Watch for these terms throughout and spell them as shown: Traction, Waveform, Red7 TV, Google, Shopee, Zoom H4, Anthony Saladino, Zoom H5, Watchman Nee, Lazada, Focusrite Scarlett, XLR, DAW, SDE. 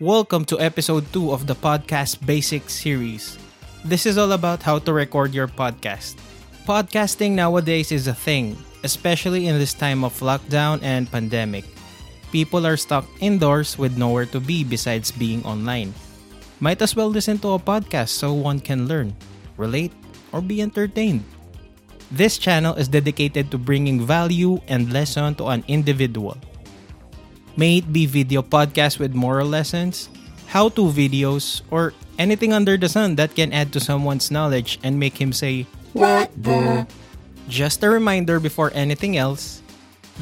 Welcome to episode 2 of the Podcast Basics series. This is all about how to record your podcast. Podcasting nowadays is a thing, especially in this time of lockdown and pandemic. People are stuck indoors with nowhere to be besides being online. Might as well listen to a podcast so one can learn, relate, or be entertained. This channel is dedicated to bringing value and lesson to an individual. May it be video podcasts with moral lessons, how-to videos, or anything under the sun that can add to someone's knowledge and make him say, "What the?" Just a reminder before anything else,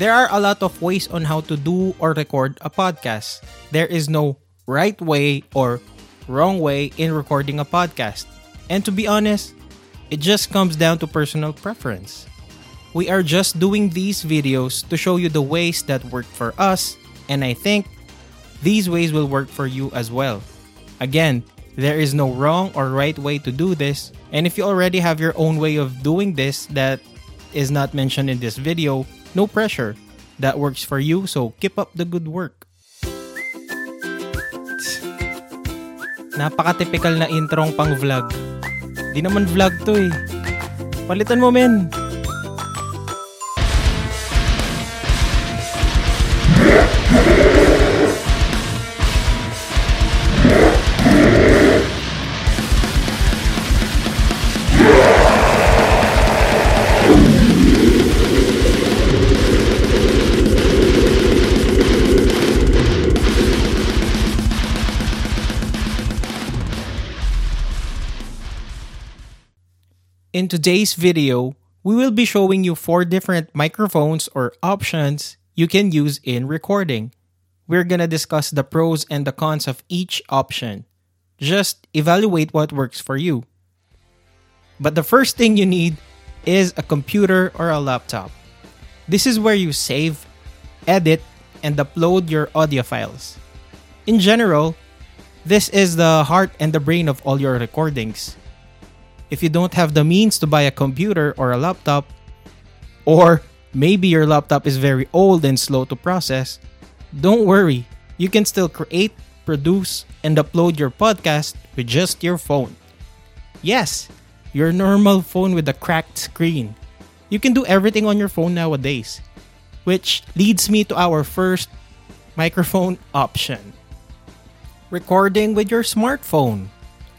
there are a lot of ways on how to do or record a podcast. There is no right way or wrong way in recording a podcast. And to be honest, it just comes down to personal preference. We are just doing these videos to show you the ways that work for us, and I think these ways will work for you as well. Again, there is no wrong or right way to do this, and if you already have your own way of doing this that is not mentioned in this video, no pressure. That works for you, so keep up the good work. Napaka-typical na introng pang vlog. Di naman vlog to eh. Palitan mo, men! In today's video, we will be showing you 4 different microphones or options you can use in recording. We're gonna discuss the pros and the cons of each option. Just evaluate what works for you. But the first thing you need is a computer or a laptop. This is where you save, edit, and upload your audio files. In general, this is the heart and the brain of all your recordings. If you don't have the means to buy a computer or a laptop, or maybe your laptop is very old and slow to process, don't worry. You can still create, produce, and upload your podcast with just your phone. Yes, your normal phone with a cracked screen. You can do everything on your phone nowadays, which leads me to our first microphone option. Recording with your smartphone.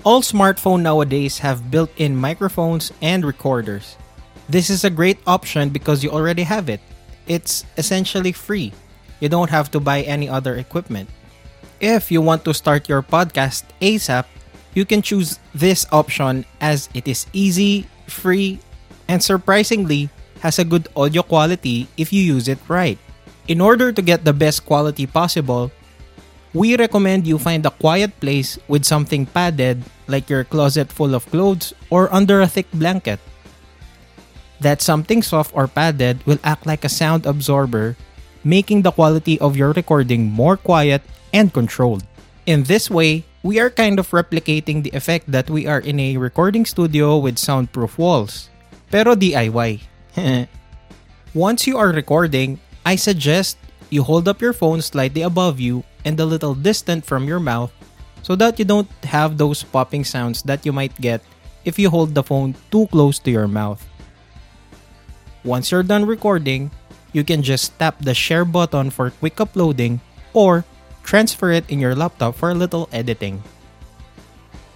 All smartphones nowadays have built-in microphones and recorders. This is a great option because you already have it. It's essentially free. You don't have to buy any other equipment. If you want to start your podcast ASAP, you can choose this option as it is easy, free, and surprisingly has a good audio quality if you use it right. In order to get the best quality possible, we recommend you find a quiet place with something padded like your closet full of clothes or under a thick blanket. That something soft or padded will act like a sound absorber, making the quality of your recording more quiet and controlled. In this way, we are kind of replicating the effect that we are in a recording studio with soundproof walls. Pero DIY. Once you are recording, I suggest you hold up your phone slightly above you and a little distant from your mouth so that you don't have those popping sounds that you might get if you hold the phone too close to your mouth. Once you're done recording, you can just tap the share button for quick uploading or transfer it in your laptop for a little editing.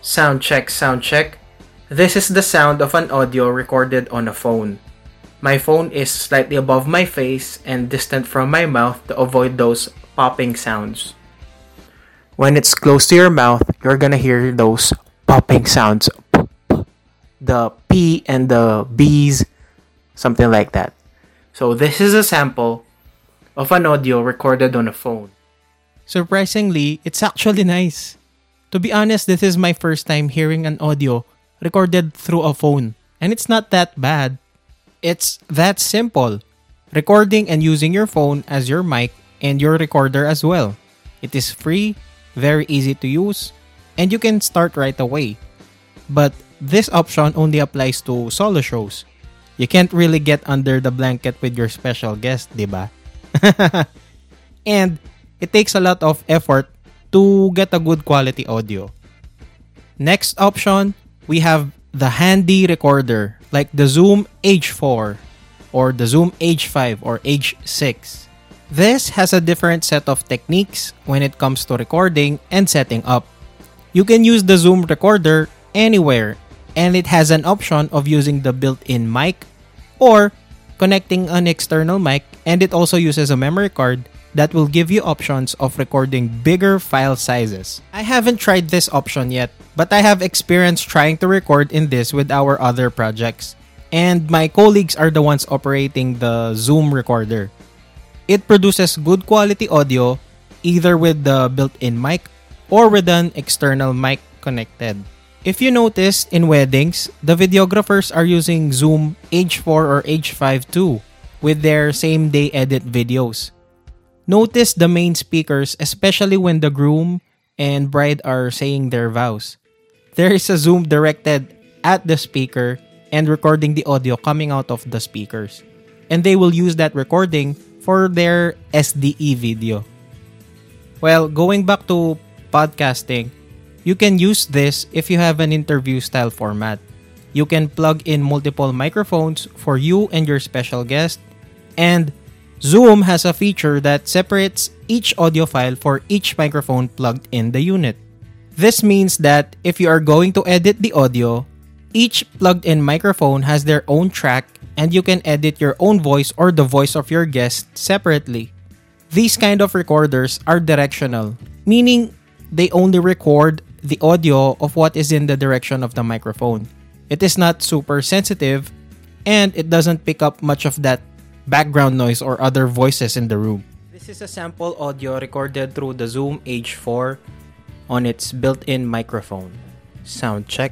Sound check, sound check. This is the sound of an audio recorded on a phone. My phone is slightly above my face and distant from my mouth to avoid those popping sounds. When it's close to your mouth, you're gonna hear those popping sounds. The P and the B's, something like that. So this is a sample of an audio recorded on a phone. Surprisingly, it's actually nice. To be honest, this is my first time hearing an audio recorded through a phone. And it's not that bad. It's that simple. Recording and using your phone as your mic and your recorder as well. It is free, very easy to use, and you can start right away. But this option only applies to solo shows. You can't really get under the blanket with your special guest, diba? And it takes a lot of effort to get a good quality audio. Next option, we have the handy recorder like the Zoom H4 or the Zoom H5 or H6. This has a different set of techniques when it comes to recording and setting up. You can use the Zoom recorder anywhere, and it has an option of using the built-in mic or connecting an external mic, and it also uses a memory card that will give you options of recording bigger file sizes. I haven't tried this option yet, but I have experience trying to record in this with our other projects, and my colleagues are the ones operating the Zoom recorder. It produces good quality audio either with the built-in mic or with an external mic connected. If you notice, in weddings, the videographers are using Zoom H4 or H5 too with their same-day edit videos. Notice the main speakers, especially when the groom and bride are saying their vows. There is a Zoom directed at the speaker and recording the audio coming out of the speakers. And they will use that recording for their SDE video. Well, going back to podcasting, you can use this if you have an interview style format. You can plug in multiple microphones for you and your special guest, and Zoom has a feature that separates each audio file for each microphone plugged in the unit. This means that if you are going to edit the audio, each plugged-in microphone has their own track, and you can edit your own voice or the voice of your guest separately. These kind of recorders are directional, meaning they only record the audio of what is in the direction of the microphone. It is not super sensitive, and it doesn't pick up much of that background noise or other voices in the room. This is a sample audio recorded through the Zoom H4 on its built-in microphone. Sound check.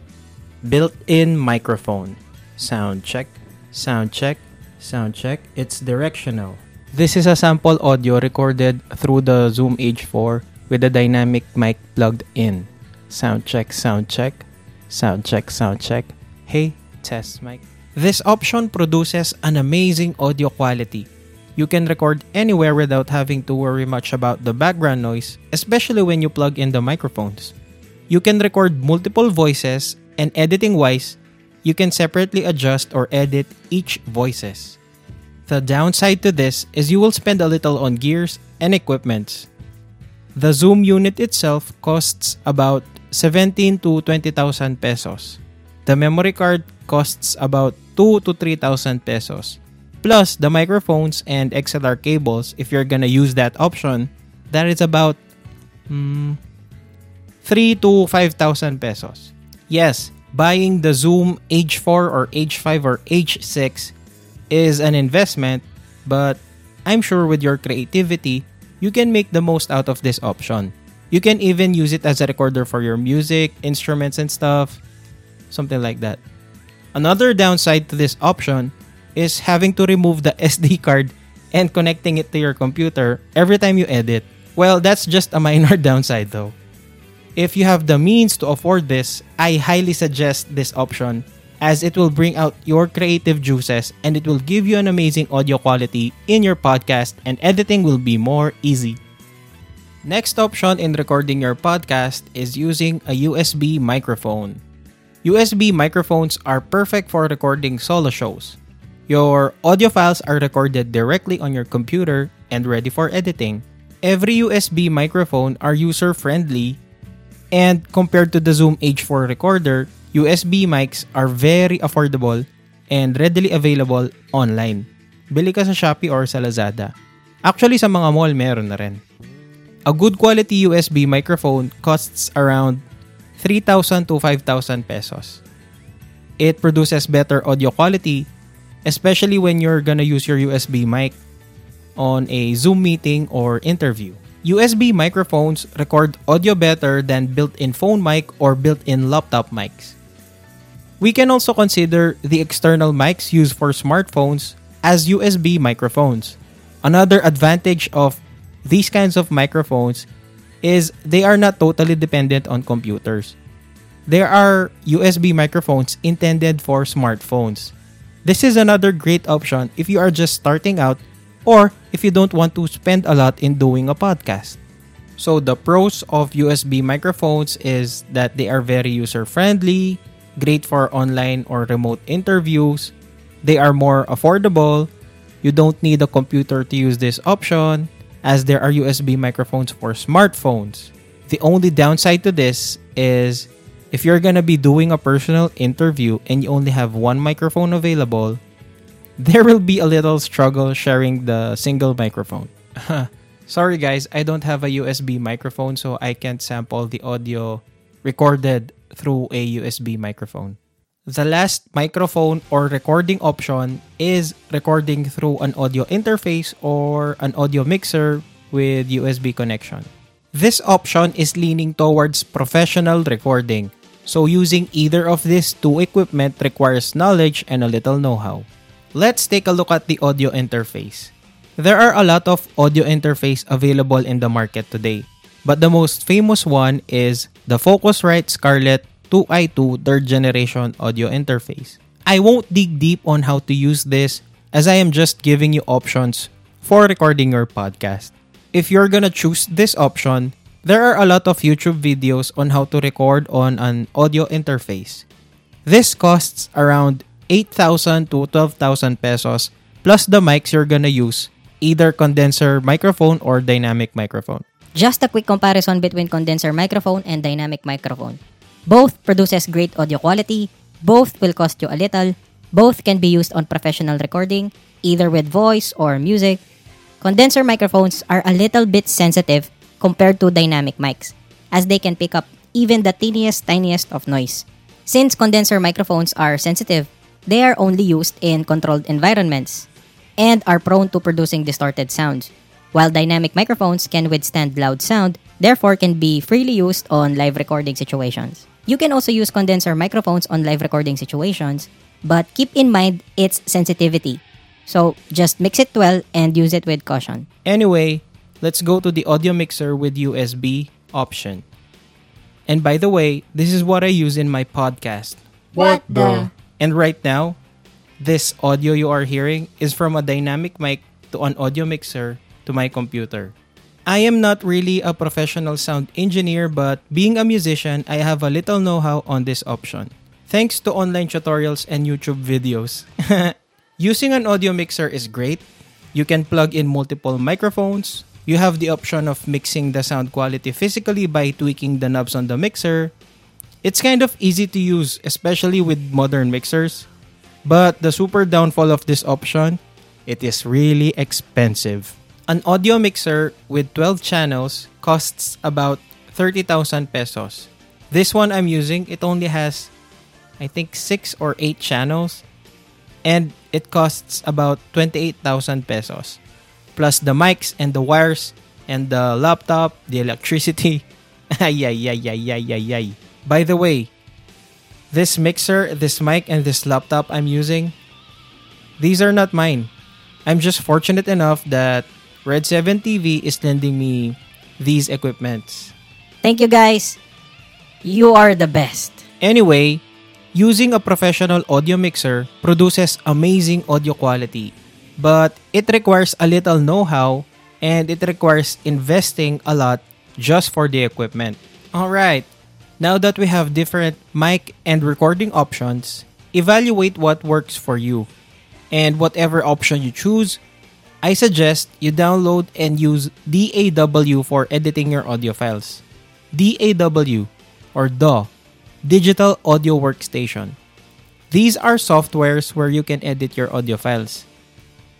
Built-in microphone. Sound check. Sound check. Sound check. It's directional. This is a sample audio recorded through the Zoom H4 with a dynamic mic plugged in. Sound check. Sound check. Sound check. Sound check. Hey, test mic. This option produces an amazing audio quality. You can record anywhere without having to worry much about the background noise, especially when you plug in the microphones. You can record multiple voices, and editing-wise, you can separately adjust or edit each voices. The downside to this is you will spend a little on gears and equipments. The Zoom unit itself costs about 17 to 20,000 pesos. The memory card costs about 2 to 3,000 pesos. Plus, the microphones and XLR cables, if you're gonna use that option, that is about 3 to 5,000 pesos. Yes, buying the Zoom H4 or H5 or H6 is an investment, but I'm sure with your creativity, you can make the most out of this option. You can even use it as a recorder for your music, instruments, and stuff. Something like that. Another downside to this option is having to remove the SD card and connecting it to your computer every time you edit. Well, that's just a minor downside though. If you have the means to afford this, I highly suggest this option as it will bring out your creative juices and it will give you an amazing audio quality in your podcast and editing will be more easy. Next option in recording your podcast is using a USB microphone. USB microphones are perfect for recording solo shows. Your audio files are recorded directly on your computer and ready for editing. Every USB microphone are user-friendly, and compared to the Zoom H4 recorder, USB mics are very affordable and readily available online. Bili ka sa Shopee or sa Lazada. Actually, sa mga mall, meron na rin. A good quality USB microphone costs around 3,000 to 5,000 pesos. It produces better audio quality, especially when you're gonna use your USB mic on a Zoom meeting or interview. USB microphones record audio better than built-in phone mic or built-in laptop mics. We can also consider the external mics used for smartphones as USB microphones. Another advantage of these kinds of microphones is they are not totally dependent on computers. There are USB microphones intended for smartphones. This is another great option if you are just starting out or if you don't want to spend a lot in doing a podcast. So the pros of USB microphones is that they are very user-friendly, great for online or remote interviews, they are more affordable, you don't need a computer to use this option, as there are USB microphones for smartphones. The only downside to this is if you're gonna be doing a personal interview and you only have one microphone available, there will be a little struggle sharing the single microphone. Sorry guys, I don't have a USB microphone, so I can't sample the audio recorded through a USB microphone. The last microphone or recording option is recording through an audio interface or an audio mixer with USB connection. This option is leaning towards professional recording, so using either of these two equipment requires knowledge and a little know-how. Let's take a look at the audio interface. There are a lot of audio interface available in the market today, but the most famous one is the Focusrite Scarlett 2i2 3rd generation audio interface. I won't dig deep on how to use this as I am just giving you options for recording your podcast. If you're gonna choose this option, there are a lot of YouTube videos on how to record on an audio interface. This costs around 8,000 to 12,000 pesos plus the mics you're gonna use, either condenser microphone or dynamic microphone. Just a quick comparison between condenser microphone and dynamic microphone. Both produces great audio quality, both will cost you a little, both can be used on professional recording, either with voice or music. Condenser microphones are a little bit sensitive compared to dynamic mics, as they can pick up even the tiniest of noise. Since condenser microphones are sensitive, they are only used in controlled environments and are prone to producing distorted sounds, while dynamic microphones can withstand loud sound, therefore can be freely used on live recording situations. You can also use condenser microphones on live recording situations, but keep in mind its sensitivity. So, just mix it well and use it with caution. Anyway, let's go to the audio mixer with USB option. And by the way, this is what I use in my podcast. What the? And right now, this audio you are hearing is from a dynamic mic to an audio mixer to my computer. I am not really a professional sound engineer, but being a musician, I have a little know-how on this option, thanks to online tutorials and YouTube videos. Using an audio mixer is great. You can plug in multiple microphones. You have the option of mixing the sound quality physically by tweaking the knobs on the mixer. It's kind of easy to use, especially with modern mixers. But the super downfall of this option, it is really expensive. An audio mixer with 12 channels costs about 30,000 pesos. This one I'm using, it only has, I think, 6 or 8 channels. And it costs about 28,000 pesos. Plus the mics and the wires and the laptop, the electricity. By the way, this mixer, this mic, and this laptop I'm using, these are not mine. I'm just fortunate enough that Red7 TV is lending me these equipments. Thank you guys. You are the best. Anyway, using a professional audio mixer produces amazing audio quality, but it requires a little know-how and it requires investing a lot just for the equipment. Alright, now that we have different mic and recording options, evaluate what works for you. And whatever option you choose, I suggest you download and use DAW for editing your audio files. DAW or DAW. Digital Audio Workstation. These are softwares where you can edit your audio files.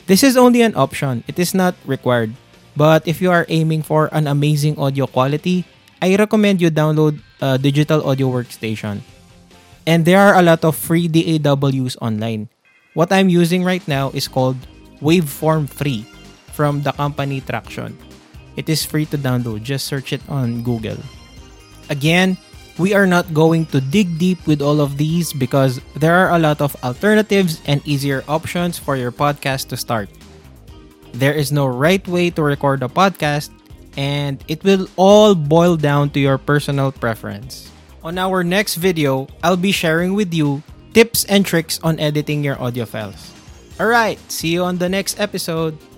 This is only an option, it is not required. But if you are aiming for an amazing audio quality, I recommend you download Digital Audio Workstation. And there are a lot of free DAWs online. What I'm using right now is called Waveform Free from the company Traction. It is free to download, just search it on Google. Again, we are not going to dig deep with all of these because there are a lot of alternatives and easier options for your podcast to start. There is no right way to record a podcast, and it will all boil down to your personal preference. On our next video, I'll be sharing with you tips and tricks on editing your audio files. Alright, see you on the next episode!